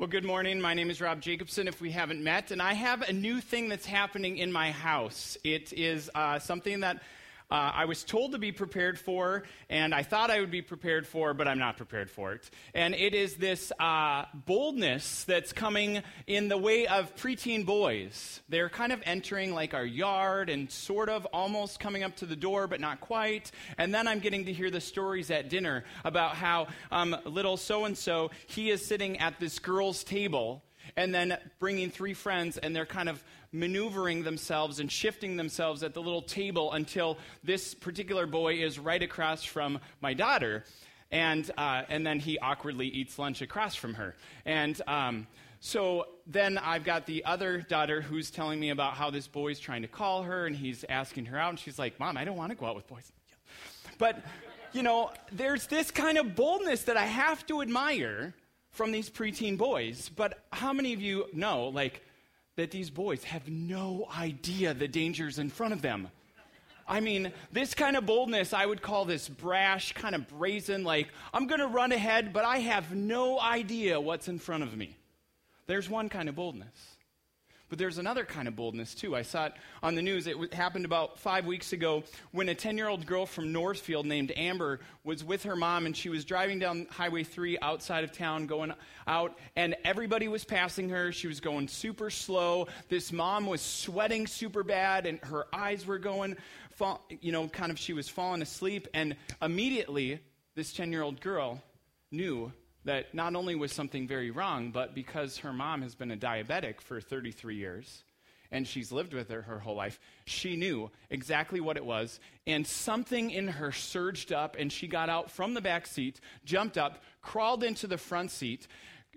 Well, good morning. My name is Rob Jacobson, if we haven't met, and I have a new thing that's happening in my house. It is something that I was told to be prepared for, and I thought I would be prepared for, but I'm not prepared for it. And it is this boldness that's coming in the way of preteen boys. They're kind of entering like our yard and sort of almost coming up to the door, but not quite. And then I'm getting to hear the stories at dinner about how little so-and-so, he is sitting at this girl's table and then bringing three friends, and they're kind of maneuvering themselves and shifting themselves at the little table until this particular boy is right across from my daughter, and then he awkwardly eats lunch across from her. And so then I've got the other daughter who's telling me about how this boy's trying to call her, and he's asking her out, and she's like, "Mom, I don't want to go out with boys." But, you know, there's this kind of boldness that I have to admire from these preteen boys, but how many of you know, like, that these boys have no idea the dangers in front of them? I mean, this kind of boldness, I would call this brash, kind of brazen, like, I'm going to run ahead, but I have no idea what's in front of me. There's one kind of boldness. But there's another kind of boldness, too. I saw it on the news. It happened about 5 weeks ago when a 10-year-old girl from Northfield named Amber was with her mom, and she was driving down Highway 3 outside of town, going out, and everybody was passing her. She was going super slow. This mom was sweating super bad, and her eyes were going, she was falling asleep. And immediately, this 10-year-old girl knew that not only was something very wrong, but because her mom has been a diabetic for 33 years, and she's lived with her whole life, she knew exactly what it was, and something in her surged up, and she got out from the back seat, jumped up, crawled into the front seat,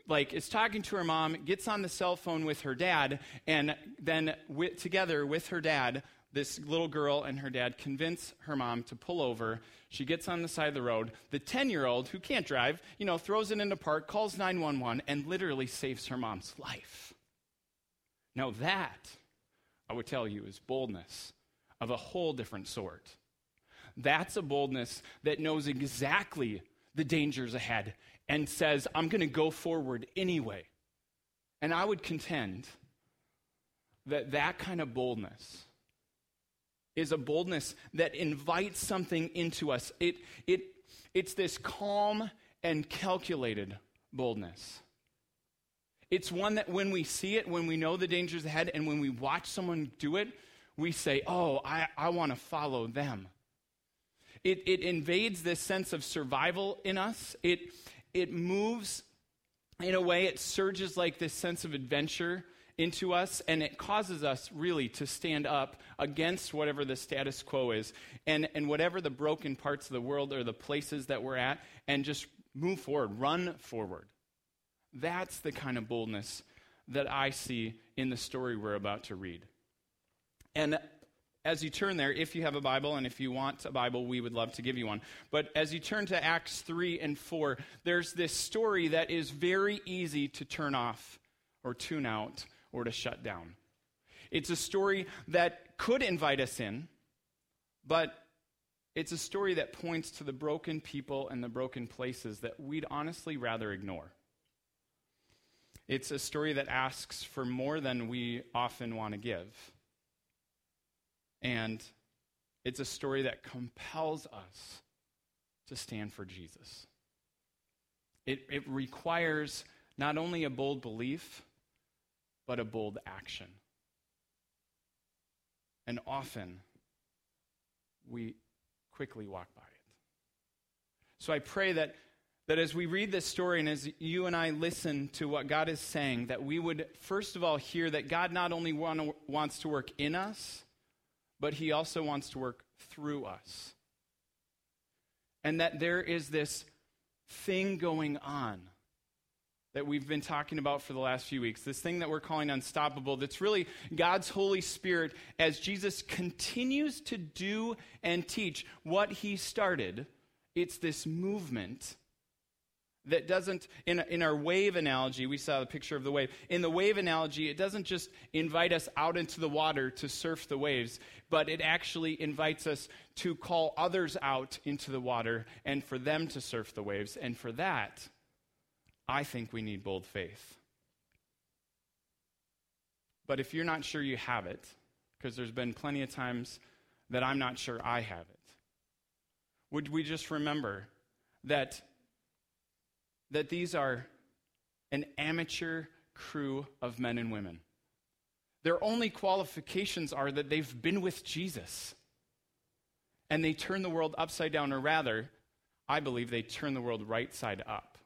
like is talking to her mom, gets on the cell phone with her dad, and then together with her dad, this little girl and her dad convince her mom to pull over. She gets on the side of the road. The 10-year-old, who can't drive, throws it in the park, calls 911, and literally saves her mom's life. Now that, I would tell you, is boldness of a whole different sort. That's a boldness that knows exactly the dangers ahead and says, I'm going to go forward anyway. And I would contend that that kind of boldness is a boldness that invites something into us. It's this calm and calculated boldness. It's one that when we see it, when we know the dangers ahead, and when we watch someone do it, we say, oh, I want to follow them. It invades this sense of survival in us. It moves in a way, it surges like this sense of adventure into us, and it causes us really to stand up against whatever the status quo is and whatever the broken parts of the world or the places that we're at, and just move forward, run forward. That's the kind of boldness that I see in the story we're about to read. And as you turn there, if you have a Bible, and if you want a Bible, we would love to give you one. But as you turn to Acts 3 and 4, there's this story that is very easy to turn off or tune out or to shut down. It's a story that could invite us in, but it's a story that points to the broken people and the broken places that we'd honestly rather ignore. It's a story that asks for more than we often want to give. And it's a story that compels us to stand for Jesus. It requires not only a bold belief, but a bold action. And often, we quickly walk by it. So I pray that as we read this story and as you and I listen to what God is saying, that we would, first of all, hear that God not only wants to work in us, but he also wants to work through us. And that there is this thing going on that we've been talking about for the last few weeks, this thing that we're calling unstoppable, that's really God's Holy Spirit as Jesus continues to do and teach what he started. It's this movement that doesn't, in our wave analogy, we saw the picture of the wave. In the wave analogy, it doesn't just invite us out into the water to surf the waves, but it actually invites us to call others out into the water and for them to surf the waves. And for that, I think we need bold faith. But if you're not sure you have it, because there's been plenty of times that I'm not sure I have it, would we just remember that these are an amateur crew of men and women. Their only qualifications are that they've been with Jesus. And they turn the world upside down, or rather, I believe they turn the world right side up.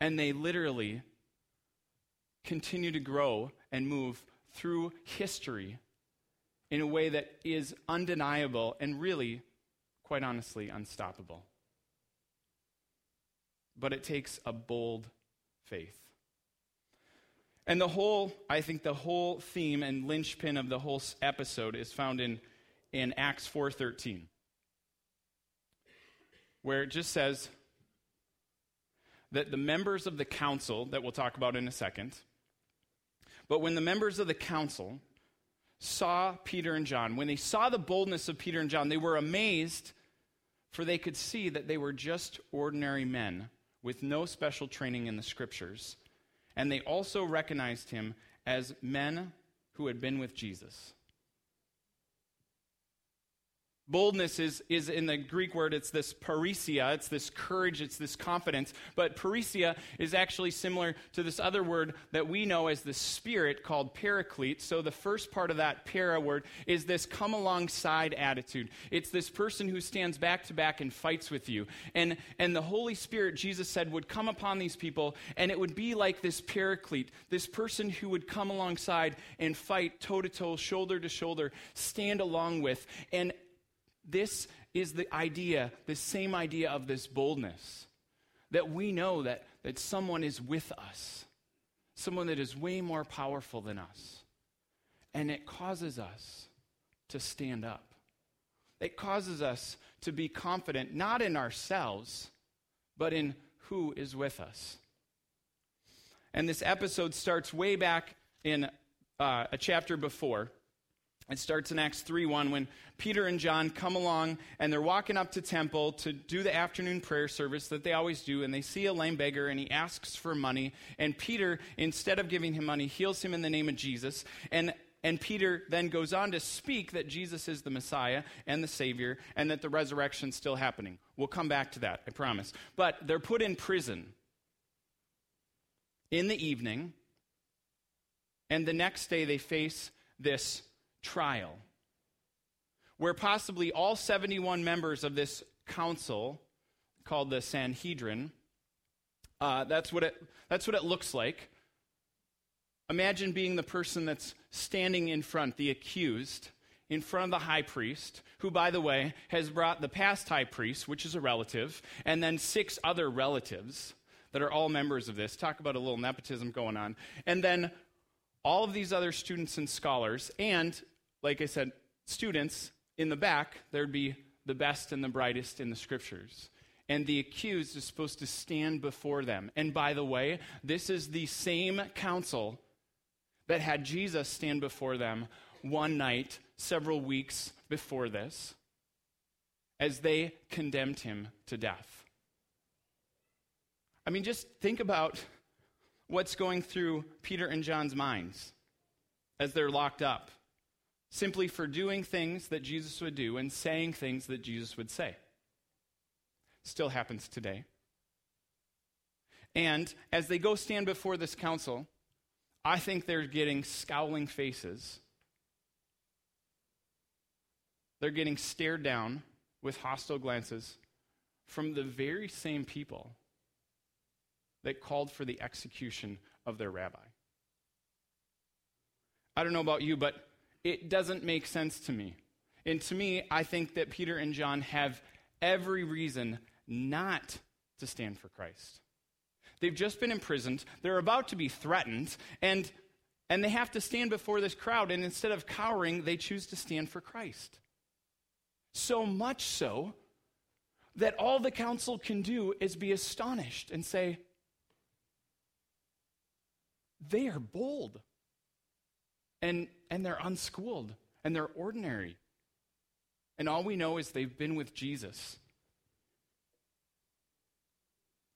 And they literally continue to grow and move through history in a way that is undeniable and really, quite honestly, unstoppable. But it takes a bold faith. And the whole theme and linchpin of the whole episode is found in Acts 4:13, where it just says that the members of the council, that we'll talk about in a second, but when the members of the council saw Peter and John, when they saw the boldness of Peter and John, they were amazed, for they could see that they were just ordinary men with no special training in the scriptures. And they also recognized him as men who had been with Jesus. Boldness is in the Greek word, it's this parisia, it's this courage, it's this confidence. But parisia is actually similar to this other word that we know as the Spirit called paraclete. So the first part of that para word is this come alongside attitude. It's this person who stands back to back and fights with you. And the Holy Spirit, Jesus said, would come upon these people, and it would be like this paraclete, this person who would come alongside and fight toe to toe, shoulder to shoulder, stand along with. And this is the idea, the same idea of this boldness, that we know that someone is with us, someone that is way more powerful than us, and it causes us to stand up. It causes us to be confident, not in ourselves, but in who is with us. And this episode starts way back in a chapter before. It starts in Acts 3:1 when Peter and John come along and they're walking up to temple to do the afternoon prayer service that they always do, and they see a lame beggar and he asks for money, and Peter, instead of giving him money, heals him in the name of Jesus, and Peter then goes on to speak that Jesus is the Messiah and the Savior and that the resurrection's still happening. We'll come back to that, I promise. But they're put in prison in the evening, and the next day they face this trial, where possibly all 71 members of this council, called the Sanhedrin, that's what it looks like. Imagine being the person that's standing in front, the accused, in front of the high priest, who, by the way, has brought the past high priest, which is a relative, and then 6 other relatives that are all members of this. Talk about a little nepotism going on. And then all of these other students and scholars, and, like I said, students in the back, there'd be the best and the brightest in the scriptures. And the accused is supposed to stand before them. And by the way, this is the same council that had Jesus stand before them one night, several weeks before this, as they condemned him to death. I mean, just think about what's going through Peter and John's minds as they're locked up, simply for doing things that Jesus would do and saying things that Jesus would say. Still happens today. And as they go stand before this council, I think they're getting scowling faces. They're getting stared down with hostile glances from the very same people that called for the execution of their rabbi. I don't know about you, but it doesn't make sense to me. And to me, I think that Peter and John have every reason not to stand for Christ. They've just been imprisoned, they're about to be threatened, and they have to stand before this crowd, and instead of cowering, they choose to stand for Christ. So much so that all the council can do is be astonished and say, they are bold, and they're unschooled, and they're ordinary. And all we know is they've been with Jesus.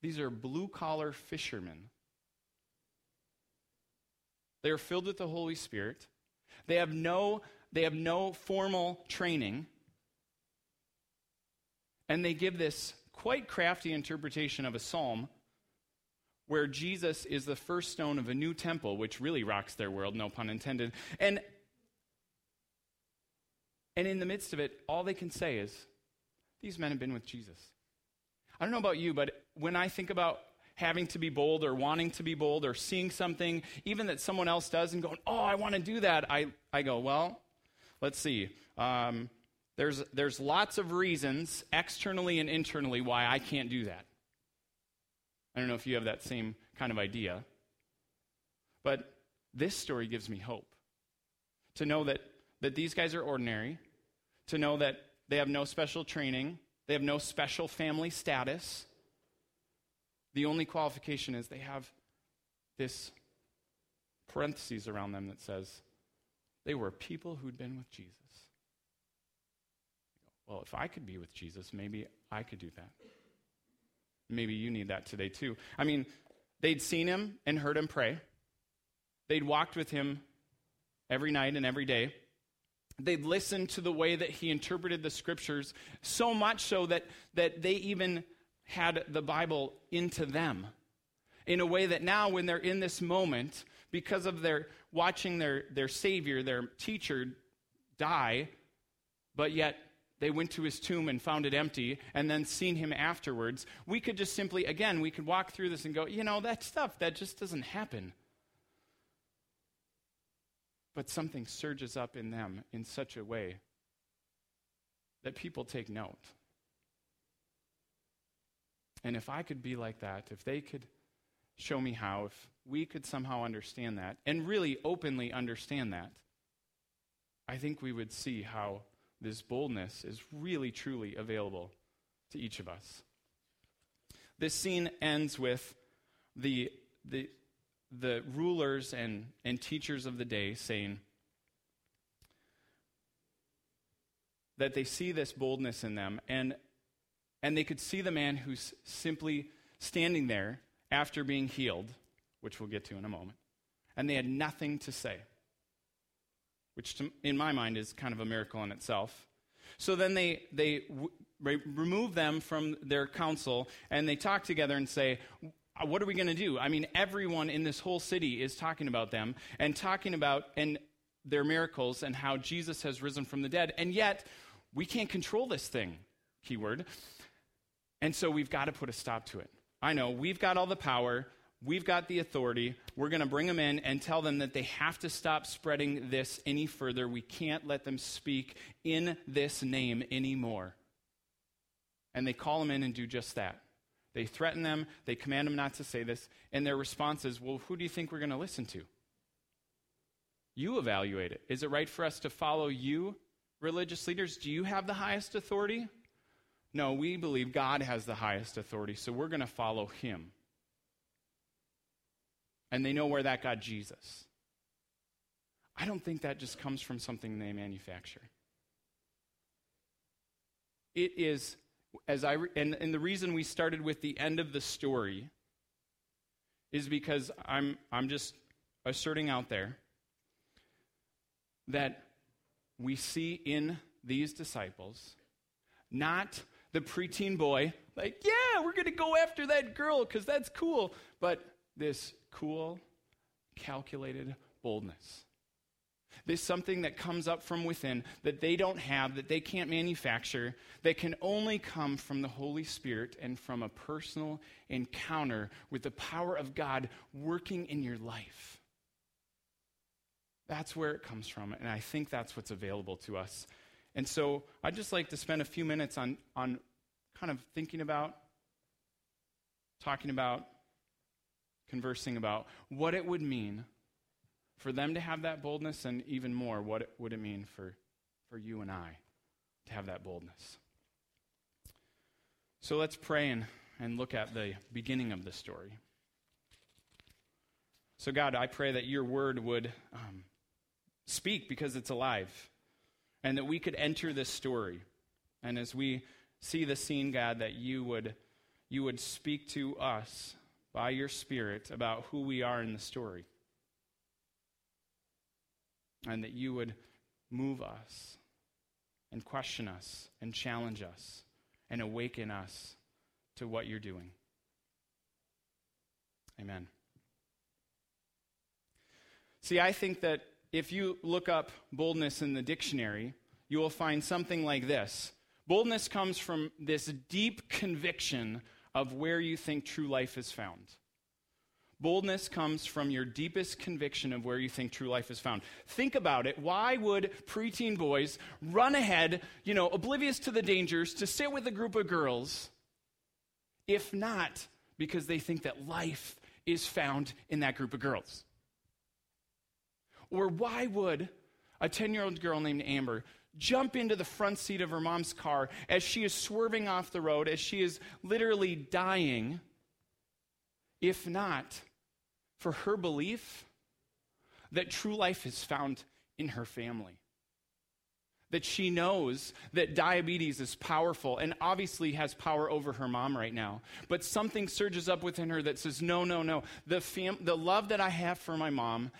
These are blue-collar fishermen They are filled with the Holy Spirit. They have no formal training. And they give this quite crafty interpretation of a psalm where Jesus is the first stone of a new temple, which really rocks their world, no pun intended. And in the midst of it, all they can say is, these men have been with Jesus. I don't know about you, but when I think about having to be bold or wanting to be bold or seeing something, even that someone else does and going, oh, I want to do that, I go, well, let's see. There's lots of reasons externally and internally why I can't do that. I don't know if you have that same kind of idea. But this story gives me hope. To know that these guys are ordinary. To know that they have no special training. They have no special family status. The only qualification is they have this parentheses around them that says, they were people who'd been with Jesus. Well, if I could be with Jesus, maybe I could do that. Maybe you need that today too. I mean, they'd seen him and heard him pray. They'd walked with him every night and every day. They'd listened to the way that he interpreted the scriptures, so much so that they even had the Bible into them in a way that now when they're in this moment, because of their watching their Savior, their teacher die, but yet they went to his tomb and found it empty and then seen him afterwards, we could just simply, again, we could walk through this and go, you know, that stuff, that just doesn't happen. But something surges up in them in such a way that people take note. And if I could be like that, if they could show me how, if we could somehow understand that and really openly understand that, I think we would see how this boldness is really, truly available to each of us. This scene ends with the rulers and teachers of the day saying that they see this boldness in them, and they could see the man who's simply standing there after being healed, which we'll get to in a moment, and they had nothing to say, which in my mind is kind of a miracle in itself. So then they remove them from their council, and they talk together and say, what are we going to do? I mean, everyone in this whole city is talking about them and talking about and their miracles and how Jesus has risen from the dead, and yet we can't control this thing, keyword, and so we've got to put a stop to it. I know, we've got all the power. We've got the authority. We're going to bring them in and tell them that they have to stop spreading this any further. We can't let them speak in this name anymore. And they call them in and do just that. They threaten them. They command them not to say this. And their response is, well, who do you think we're going to listen to? You evaluate it. Is it right for us to follow you, religious leaders? Do you have the highest authority? No, we believe God has the highest authority, so we're going to follow him. And they know where that got Jesus. I don't think that just comes from something they manufacture. It is, and the reason we started with the end of the story is because I'm just asserting out there that we see in these disciples not the preteen boy, like, yeah, we're going to go after that girl because that's cool, but this cool, calculated boldness. This is something that comes up from within that they don't have, that they can't manufacture, that can only come from the Holy Spirit and from a personal encounter with the power of God working in your life. That's where it comes from, and I think that's what's available to us. And so I'd just like to spend a few minutes on kind of thinking about, talking about, conversing about what it would mean for them to have that boldness, and even more, what would it mean for you and I to have that boldness. So let's pray and look at the beginning of the story. So God, I pray that your word would speak because it's alive, and that we could enter this story. And as we see the scene, God, that you would speak to us by your Spirit about who we are in the story. and that you would move us and question us and challenge us and awaken us to what you're doing. Amen. See, I think that if you look up boldness in the dictionary, you will find something like this. Boldness comes from this deep conviction of where you think true life is found. Boldness comes from your deepest conviction of where you think true life is found. Think about it. Why would preteen boys run ahead, oblivious to the dangers, to sit with a group of girls, if not because they think that life is found in that group of girls? Or why would a 10-year-old girl named Amber jump into the front seat of her mom's car as she is swerving off the road, as she is literally dying, if not for her belief that true life is found in her family? That she knows that diabetes is powerful and obviously has power over her mom right now. But something surges up within her that says, no. The love that I have for my mom,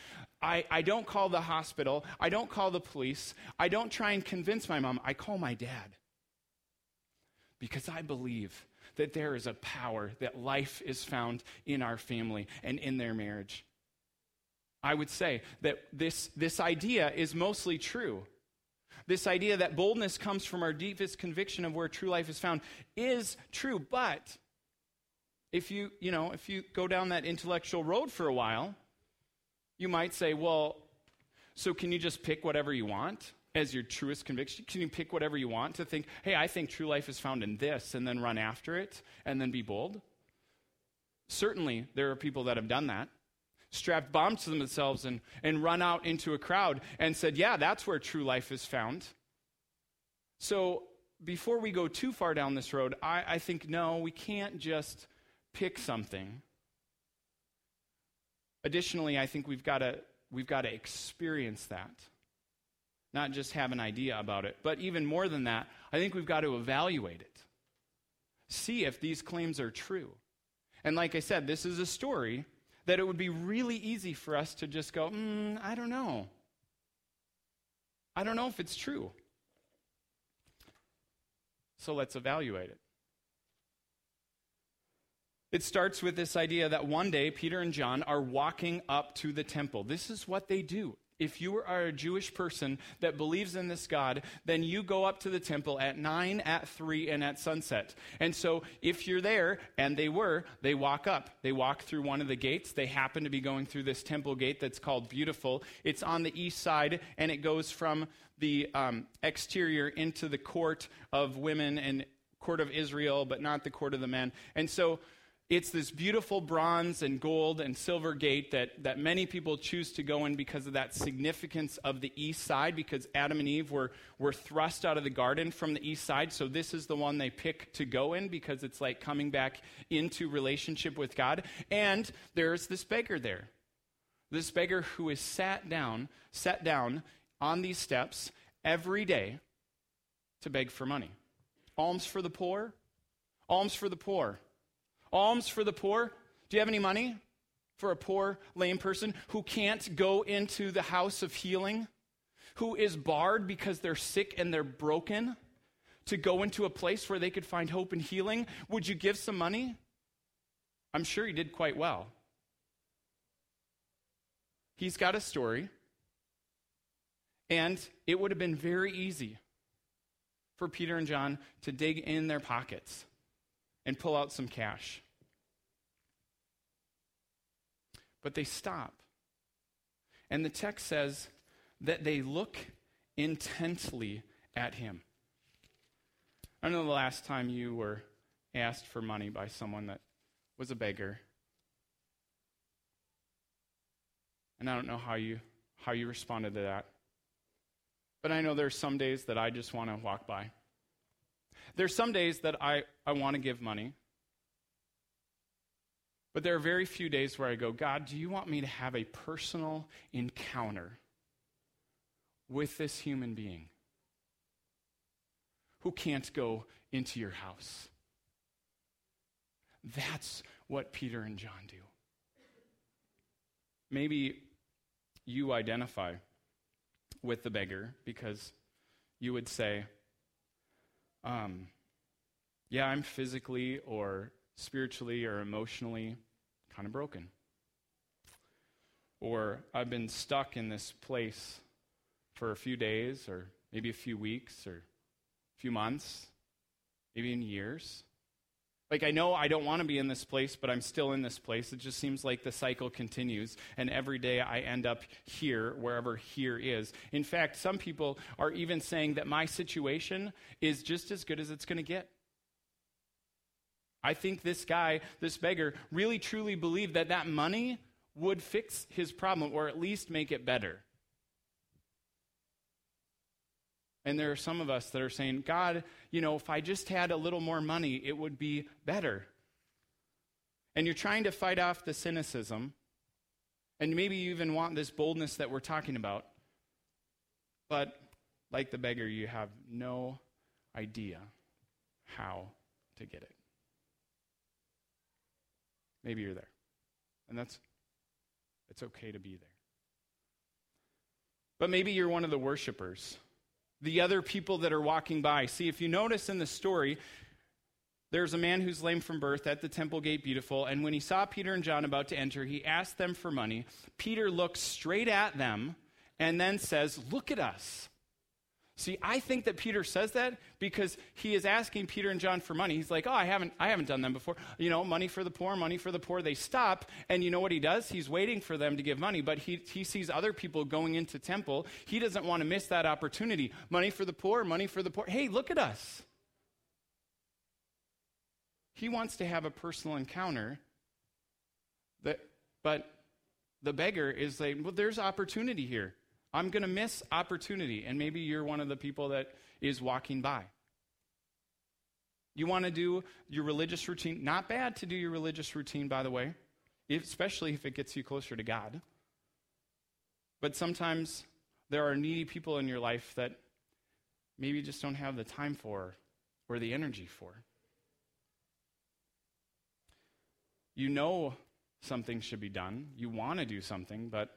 I don't call the hospital. I don't call the police. I don't try and convince my mom. I call my dad. Because I believe that there is a power, that life is found in our family and in their marriage. I would say that this idea is mostly true. This idea that boldness comes from our deepest conviction of where true life is found is true, but if you go down that intellectual road for a while, you might say, well, so can you just pick whatever you want as your truest conviction? Can you pick whatever you want to think, hey, I think true life is found in this, and then run after it, and then be bold? Certainly, there are people that have done that. Strapped bombs to themselves and run out into a crowd and said, yeah, that's where true life is found. So before we go too far down this road, I think, no, we can't just pick something. Additionally, I think we've got to experience that, not just have an idea about it. But even more than that, I think we've got to evaluate it, see if these claims are true. And like I said, this is a story that it would be really easy for us to just go, I don't know. I don't know if it's true. So let's evaluate it. It starts with this idea that one day Peter and John are walking up to the temple. This is what they do. If you are a Jewish person that believes in this God, then you go up to the temple at 9, at 3, and at sunset. And so if you're there, and they walk up. They walk through one of the gates. They happen to be going through this temple gate that's called Beautiful. It's on the east side, and it goes from the exterior into the court of women and court of Israel, but not the court of the men. And so it's this beautiful bronze and gold and silver gate that many people choose to go in because of that significance of the east side, because Adam and Eve were thrust out of the garden from the east side. So this is the one they pick to go in because it's like coming back into relationship with God. And there's this beggar there. This beggar who is sat down on these steps every day to beg for money. Alms for the poor. Alms for the poor. Alms for the poor. Do you have any money for a poor, lame person who can't go into the house of healing, who is barred because they're sick and they're broken to go into a place where they could find hope and healing? Would you give some money? I'm sure he did quite well. He's got a story, and it would have been very easy for Peter and John to dig in their pockets and pull out some cash. But they stop. And the text says that they look intently at him. I don't know the last time you were asked for money by someone that was a beggar. And I don't know how you responded to that. But I know there are some days that I just want to walk by. There's some days that I want to give money. But there are very few days where I go, God, do you want me to have a personal encounter with this human being who can't go into your house? That's what Peter and John do. Maybe you identify with the beggar, because you would say, yeah, I'm physically or spiritually or emotionally kind of broken. Or I've been stuck in this place for a few days or maybe a few weeks or a few months, maybe in years. Like, I know I don't want to be in this place, but I'm still in this place. It just seems like the cycle continues, and every day I end up here, wherever here is. In fact, some people are even saying that my situation is just as good as it's going to get. I think this guy, this beggar, really truly believed that that money would fix his problem, or at least make it better. And there are some of us that are saying, God, you know, if I just had a little more money, it would be better. And you're trying to fight off the cynicism, and maybe you even want this boldness that we're talking about. But like the beggar, you have no idea how to get it. Maybe you're there. And it's okay to be there. But maybe you're one of the worshipers, the other people that are walking by. See, if you notice in the story, there's a man who's lame from birth at the temple gate, Beautiful, and when he saw Peter and John about to enter, he asked them for money. Peter looks straight at them and then says, "Look at us." See, I think that Peter says that because he is asking Peter and John for money. He's like, oh, I haven't done them before. You know, money for the poor. They stop, and you know what he does? He's waiting for them to give money, but he sees other people going into temple. He doesn't want to miss that opportunity. Money for the poor. Hey, look at us. He wants to have a personal encounter, but the beggar is like, well, there's opportunity here. I'm going to miss opportunity, and maybe you're one of the people that is walking by. You want to do your religious routine. Not bad to do your religious routine, by the way, especially if it gets you closer to God. But sometimes there are needy people in your life that maybe you just don't have the time for or the energy for. You know something should be done. You want to do something, but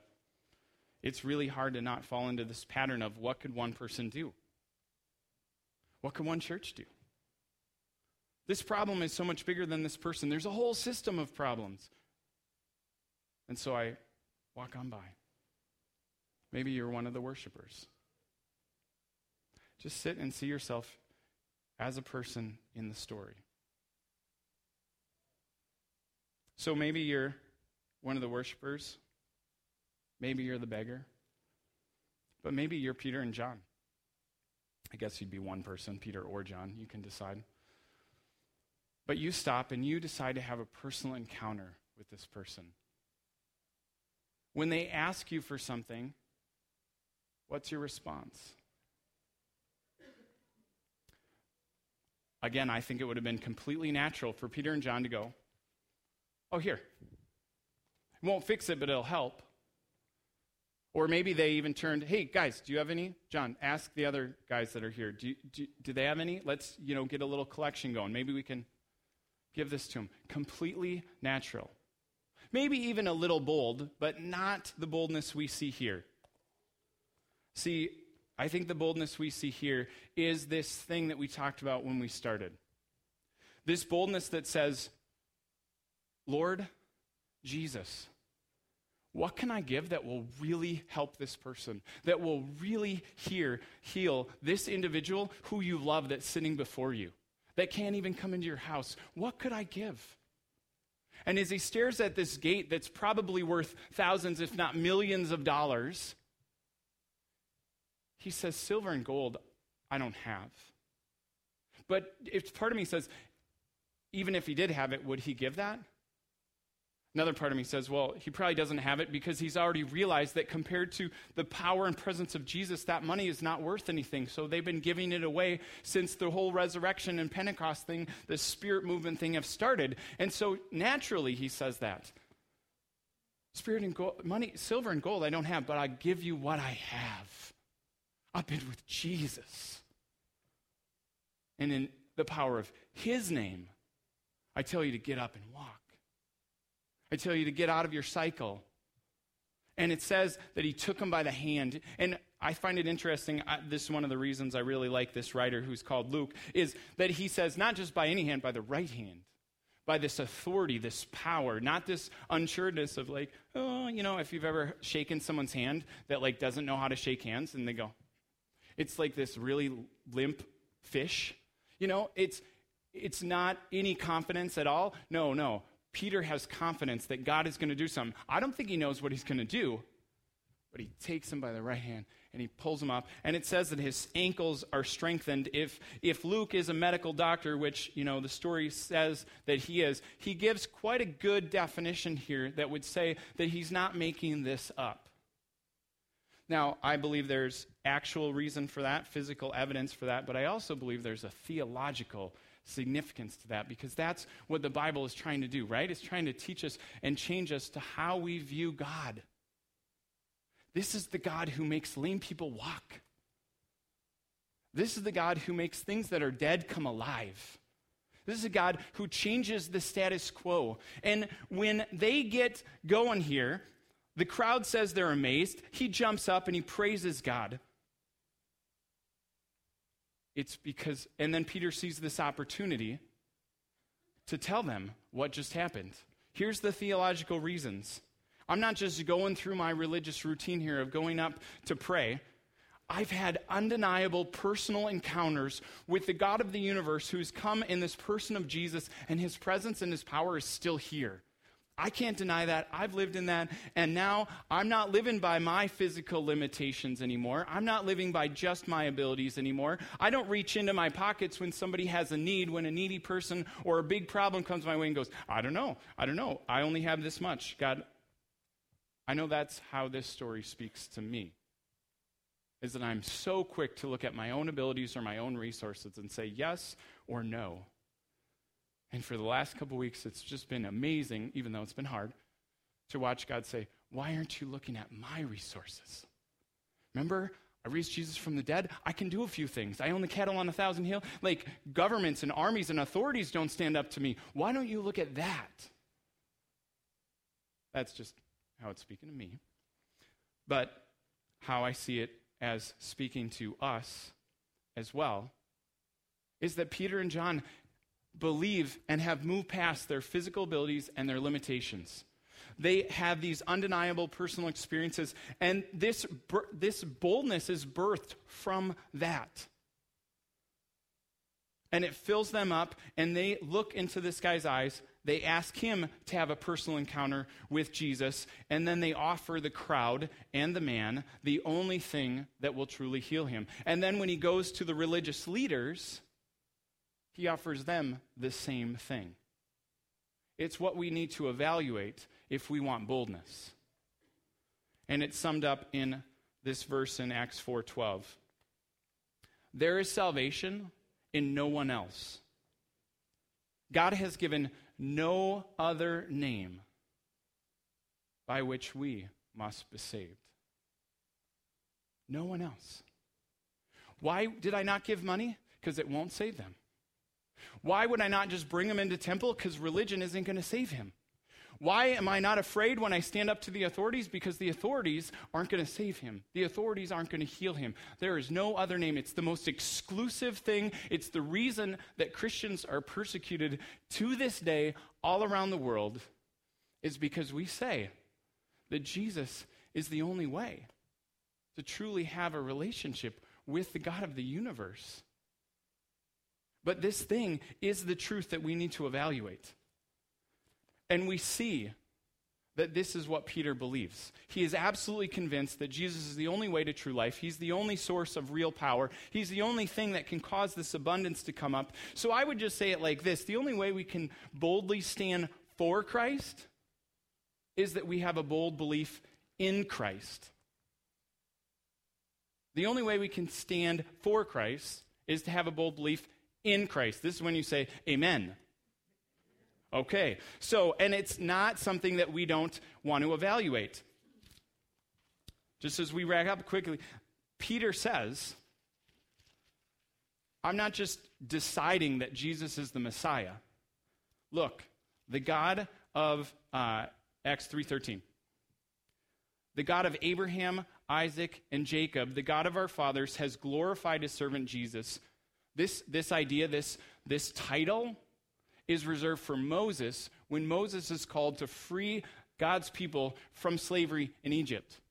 it's really hard to not fall into this pattern of what could one person do? What could one church do? This problem is so much bigger than this person. There's a whole system of problems. And so I walk on by. Maybe you're one of the worshipers. Just sit and see yourself as a person in the story. So maybe you're one of the worshipers. Maybe you're the beggar, but maybe you're Peter and John. I guess you'd be one person, Peter or John. You can decide. But you stop and you decide to have a personal encounter with this person. When they ask you for something, what's your response? Again, I think it would have been completely natural for Peter and John to go, oh, here. It won't fix it, but it'll help. Or maybe they even turned, hey, guys, do you have any? John, ask the other guys that are here. Do they have any? Let's, get a little collection going. Maybe we can give this to them. Completely natural. Maybe even a little bold, but not the boldness we see here. See, I think the boldness we see here is this thing that we talked about when we started. This boldness that says, Lord Jesus, what can I give that will really help this person, that will really heal this individual who you love that's sitting before you, that can't even come into your house? What could I give? And as he stares at this gate that's probably worth thousands, if not millions of dollars, he says, silver and gold, I don't have. But if part of me says, even if he did have it, would he give that? Another part of me says, well, he probably doesn't have it because he's already realized that compared to the power and presence of Jesus, that money is not worth anything. So they've been giving it away since the whole resurrection and Pentecost thing, the Spirit movement thing have started. And so naturally he says that. Spirit and gold, money, silver and gold I don't have, but I give you what I have. I've been with Jesus. And in the power of his name, I tell you to get up and walk. I tell you to get out of your cycle. And it says that he took him by the hand. And I find it interesting. This is one of the reasons I really like this writer who's called Luke, is that he says, not just by any hand, by the right hand, by this authority, this power, not this unsureness of like, oh, you know, if you've ever shaken someone's hand that like doesn't know how to shake hands and they go, it's like this really limp fish. You know, it's not any confidence at all. No. Peter has confidence that God is going to do something. I don't think he knows what he's going to do, but he takes him by the right hand and he pulls him up. And it says that his ankles are strengthened. If Luke is a medical doctor, which, you know, the story says that he is, he gives quite a good definition here that would say that he's not making this up. Now, I believe there's actual reason for that, physical evidence for that, but I also believe there's a theological significance to that, because that's what the Bible is trying to do, right? It's trying to teach us and change us to how we view God. This is the God who makes lame people walk. This is the God who makes things that are dead come alive. This is a God who changes the status quo. And when they get going here, the crowd says they're amazed. He jumps up and he praises God. It's because, and then Peter sees this opportunity to tell them what just happened. Here's the theological reasons. I'm not just going through my religious routine here of going up to pray. I've had undeniable personal encounters with the God of the universe who's come in this person of Jesus, and his presence and his power is still here. I can't deny that. I've lived in that. And now I'm not living by my physical limitations anymore. I'm not living by just my abilities anymore. I don't reach into my pockets when somebody has a need, when a needy person or a big problem comes my way and goes, I don't know. I only have this much. God, I know that's how this story speaks to me, is that I'm so quick to look at my own abilities or my own resources and say yes or no. And for the last couple weeks, it's just been amazing, even though it's been hard, to watch God say, why aren't you looking at my resources? Remember, I raised Jesus from the dead. I can do a few things. I own the cattle on 1,000 hills. Like, governments and armies and authorities don't stand up to me. Why don't you look at that? That's just how it's speaking to me. But how I see it as speaking to us as well is that Peter and John believe and have moved past their physical abilities and their limitations. They have these undeniable personal experiences, and this boldness is birthed from that. And it fills them up, and they look into this guy's eyes. They ask him to have a personal encounter with Jesus, and then they offer the crowd and the man the only thing that will truly heal him. And then when he goes to the religious leaders, he offers them the same thing. It's what we need to evaluate if we want boldness. And it's summed up in this verse in Acts 4:12. There is salvation in no one else. God has given no other name by which we must be saved. No one else. Why did I not give money? Because it won't save them. Why would I not just bring him into temple? Because religion isn't going to save him. Why am I not afraid when I stand up to the authorities? Because the authorities aren't going to save him. The authorities aren't going to heal him. There is no other name. It's the most exclusive thing. It's the reason that Christians are persecuted to this day all around the world, is because we say that Jesus is the only way to truly have a relationship with the God of the universe. But this thing is the truth that we need to evaluate. And we see that this is what Peter believes. He is absolutely convinced that Jesus is the only way to true life. He's the only source of real power. He's the only thing that can cause this abundance to come up. So I would just say it like this. The only way we can boldly stand for Christ is that we have a bold belief in Christ. The only way we can stand for Christ is to have a bold belief in Christ. This is when you say, amen. Okay. So, and it's not something that we don't want to evaluate. Just as we wrap up quickly, Peter says, I'm not just deciding that Jesus is the Messiah. Look, the God of Acts 3:13, The God of Abraham, Isaac, and Jacob, the God of our fathers, has glorified his servant Jesus. This idea, this title, is reserved for Moses when Moses is called to free God's people from slavery in Egypt.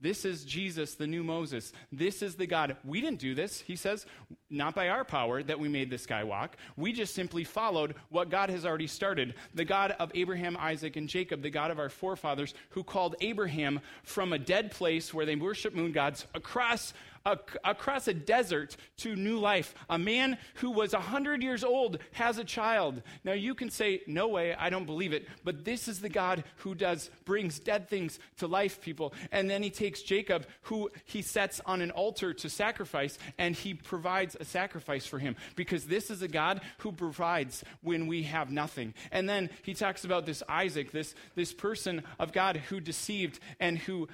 This is Jesus, the new Moses. This is the God. We didn't do this, he says, not by our power that we made this guy walk. We just simply followed what God has already started. The God of Abraham, Isaac, and Jacob, the God of our forefathers, who called Abraham from a dead place where they worship moon gods across a desert to new life. A man who was 100 years old has a child. Now you can say, no way, I don't believe it. But this is the God who brings dead things to life, people. And then he takes Jacob, who he sets on an altar to sacrifice, and he provides a sacrifice for him, because this is a God who provides when we have nothing. And then he talks about this Isaac, this person of God who deceived and who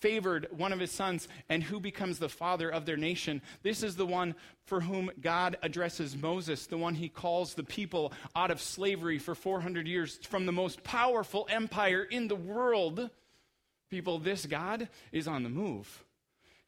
favored one of his sons and who becomes the father of their nation. This is the one for whom God addresses Moses, the one he calls the people out of slavery for 400 years from the most powerful empire in the world. People, this God is on the move.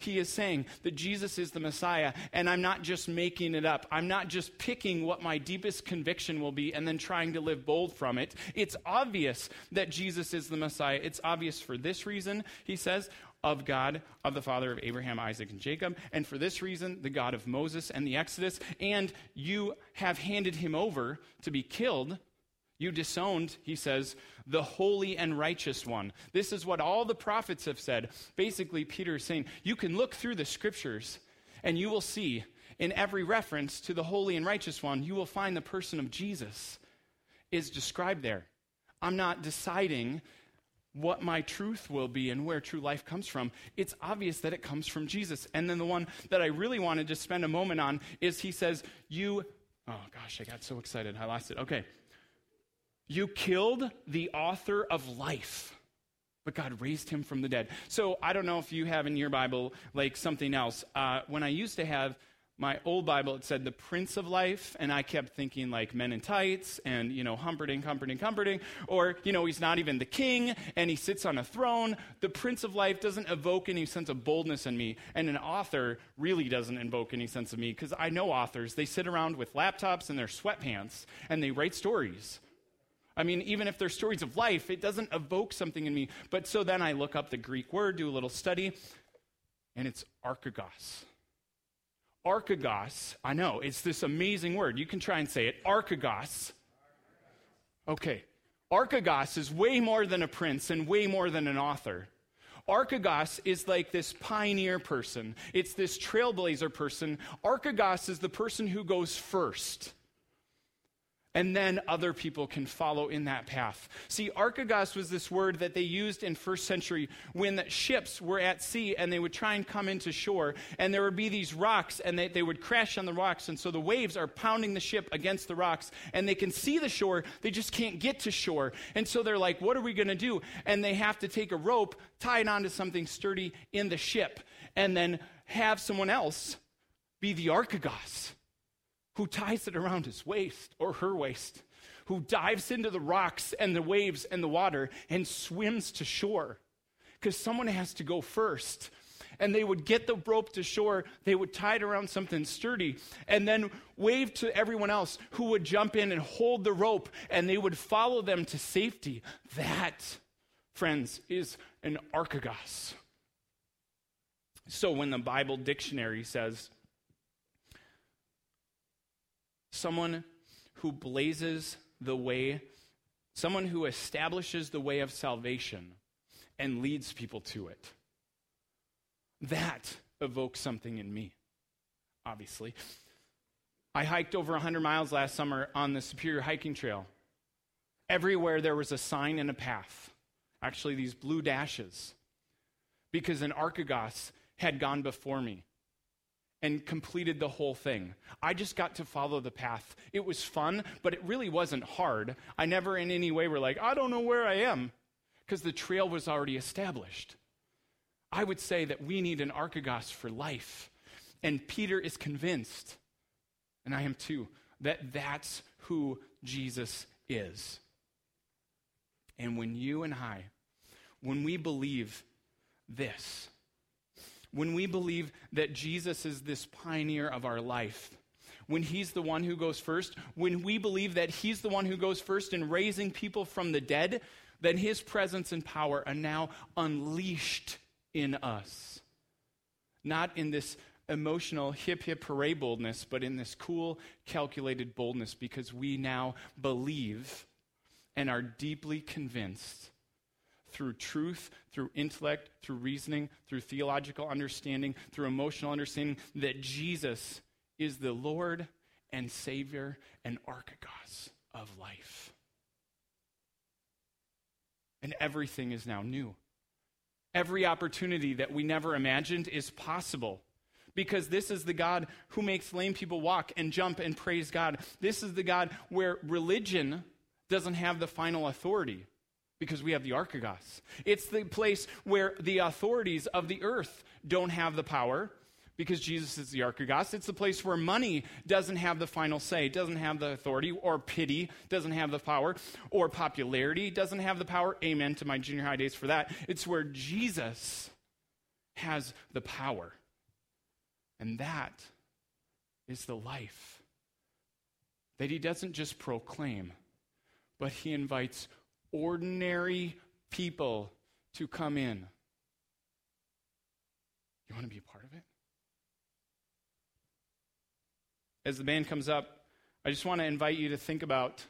He is saying that Jesus is the Messiah, and I'm not just making it up. I'm not just picking what my deepest conviction will be and then trying to live bold from it. It's obvious that Jesus is the Messiah. It's obvious for this reason, he says, of God, of the Father of Abraham, Isaac, and Jacob, and for this reason, the God of Moses and the Exodus, and you have handed him over to be killed. You disowned, he says, the holy and righteous one. This is what all the prophets have said. Basically, Peter is saying, you can look through the scriptures and you will see in every reference to the holy and righteous one, you will find the person of Jesus is described there. I'm not deciding what my truth will be and where true life comes from. It's obvious that it comes from Jesus. And then the one that I really wanted to spend a moment on is he says, oh gosh, I got so excited. I lost it. Okay. You killed the author of life, but God raised him from the dead. So I don't know if you have in your Bible like something else. When I used to have my old Bible, it said the Prince of Life, and I kept thinking like men in tights and, comforting, or, he's not even the king and he sits on a throne. The Prince of Life doesn't evoke any sense of boldness in me, and an author really doesn't invoke any sense of me, because I know authors, they sit around with laptops and their sweatpants and they write stories. I mean, even if they're stories of life, it doesn't evoke something in me. But so then I look up the Greek word, do a little study, and it's archegos. Archegos, I know, it's this amazing word. You can try and say it, archegos. Okay, archegos is way more than a prince and way more than an author. Archegos is like this pioneer person. It's this trailblazer person. Archegos is the person who goes first, and then other people can follow in that path. See, archegos was this word that they used in first century when ships were at sea and they would try and come into shore, and there would be these rocks, and they would crash on the rocks, and so the waves are pounding the ship against the rocks, and they can see the shore, they just can't get to shore. And so they're like, what are we going to do? And they have to take a rope, tie it onto something sturdy in the ship, and then have someone else be the archegos, who ties it around his waist or her waist, who dives into the rocks and the waves and the water and swims to shore, because someone has to go first. And they would get the rope to shore, they would tie it around something sturdy, and then wave to everyone else who would jump in and hold the rope, and they would follow them to safety. That, friends, is an archegos. So when the Bible dictionary says, someone who blazes the way, someone who establishes the way of salvation and leads people to it, that evokes something in me, obviously. I hiked over 100 miles last summer on the Superior Hiking Trail. Everywhere there was a sign and a path, actually these blue dashes, because an archegos had gone before me and completed the whole thing. I just got to follow the path. It was fun, but it really wasn't hard. I never in any way were like, I don't know where I am, because the trail was already established. I would say that we need an archegos for life. And Peter is convinced, and I am too, that that's who Jesus is. And when you and I, when we believe this. When we believe that Jesus is this pioneer of our life, when he's the one who goes first, when we believe that he's the one who goes first in raising people from the dead, then his presence and power are now unleashed in us. Not in this emotional hip hooray boldness, but in this cool, calculated boldness, because we now believe and are deeply convinced through truth, through intellect, through reasoning, through theological understanding, through emotional understanding, that Jesus is the Lord and Savior and archegos of life. And everything is now new. Every opportunity that we never imagined is possible, because this is the God who makes lame people walk and jump and praise God. This is the God where religion doesn't have the final authority, because we have the archegos. It's the place where the authorities of the earth don't have the power, because Jesus is the archegos. It's the place where money doesn't have the final say, doesn't have the authority, or pity doesn't have the power, or popularity doesn't have the power. Amen to my junior high days for that. It's where Jesus has the power. And that is the life that he doesn't just proclaim, but he invites ordinary people to come in. You want to be a part of it? As the band comes up, I just want to invite you to think about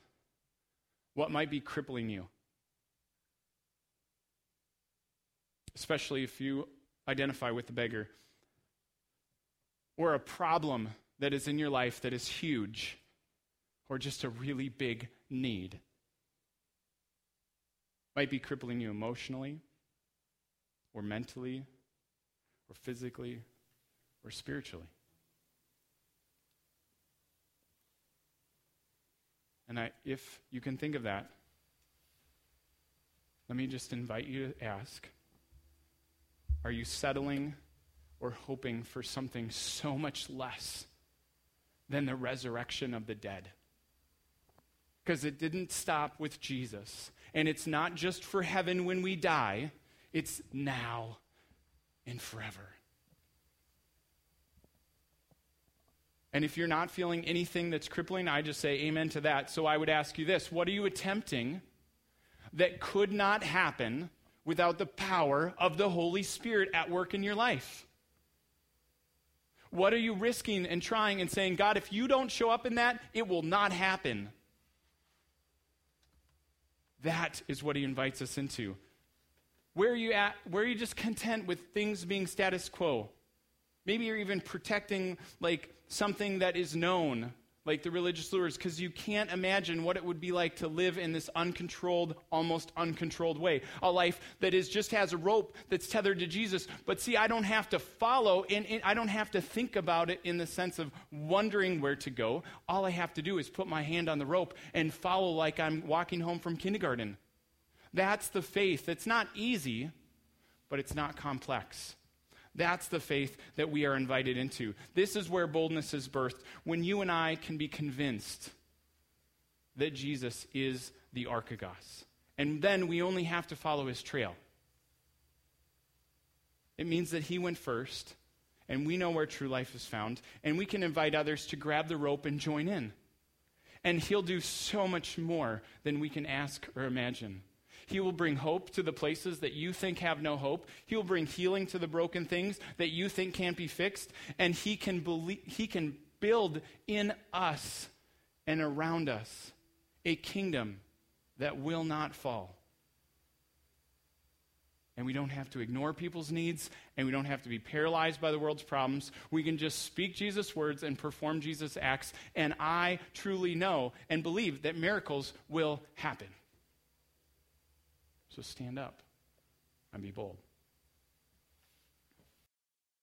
what might be crippling you. Especially if you identify with the beggar. Or a problem that is in your life that is huge. Or just a really big need. Might be crippling you emotionally, or mentally, or physically, or spiritually. And if you can think of that, let me just invite you to ask, are you settling or hoping for something so much less than the resurrection of the dead? Because it didn't stop with Jesus. And it's not just for heaven when we die. It's now and forever. And if you're not feeling anything that's crippling, I just say amen to that. So I would ask you this. What are you attempting that could not happen without the power of the Holy Spirit at work in your life? What are you risking and trying and saying, God, if you don't show up in that, it will not happen? That is what he invites us into. Where are you at? Where are you just content with things being status quo? Maybe you're even protecting like something that is known, like the religious leaders, because you can't imagine what it would be like to live in this uncontrolled, almost uncontrolled way. A life that is just has a rope that's tethered to Jesus. But see, I don't have to follow, and I don't have to think about it in the sense of wondering where to go. All I have to do is put my hand on the rope and follow like I'm walking home from kindergarten. That's the faith. It's not easy, but it's not complex. That's the faith that we are invited into. This is where boldness is birthed, when you and I can be convinced that Jesus is the archegos. And then we only have to follow his trail. It means that he went first, and we know where true life is found, and we can invite others to grab the rope and join in. And he'll do so much more than we can ask or imagine. He will bring hope to the places that you think have no hope. He will bring healing to the broken things that you think can't be fixed. And he can build in us and around us a kingdom that will not fall. And we don't have to ignore people's needs, and we don't have to be paralyzed by the world's problems. We can just speak Jesus' words and perform Jesus' acts. And I truly know and believe that miracles will happen. So stand up and be bold.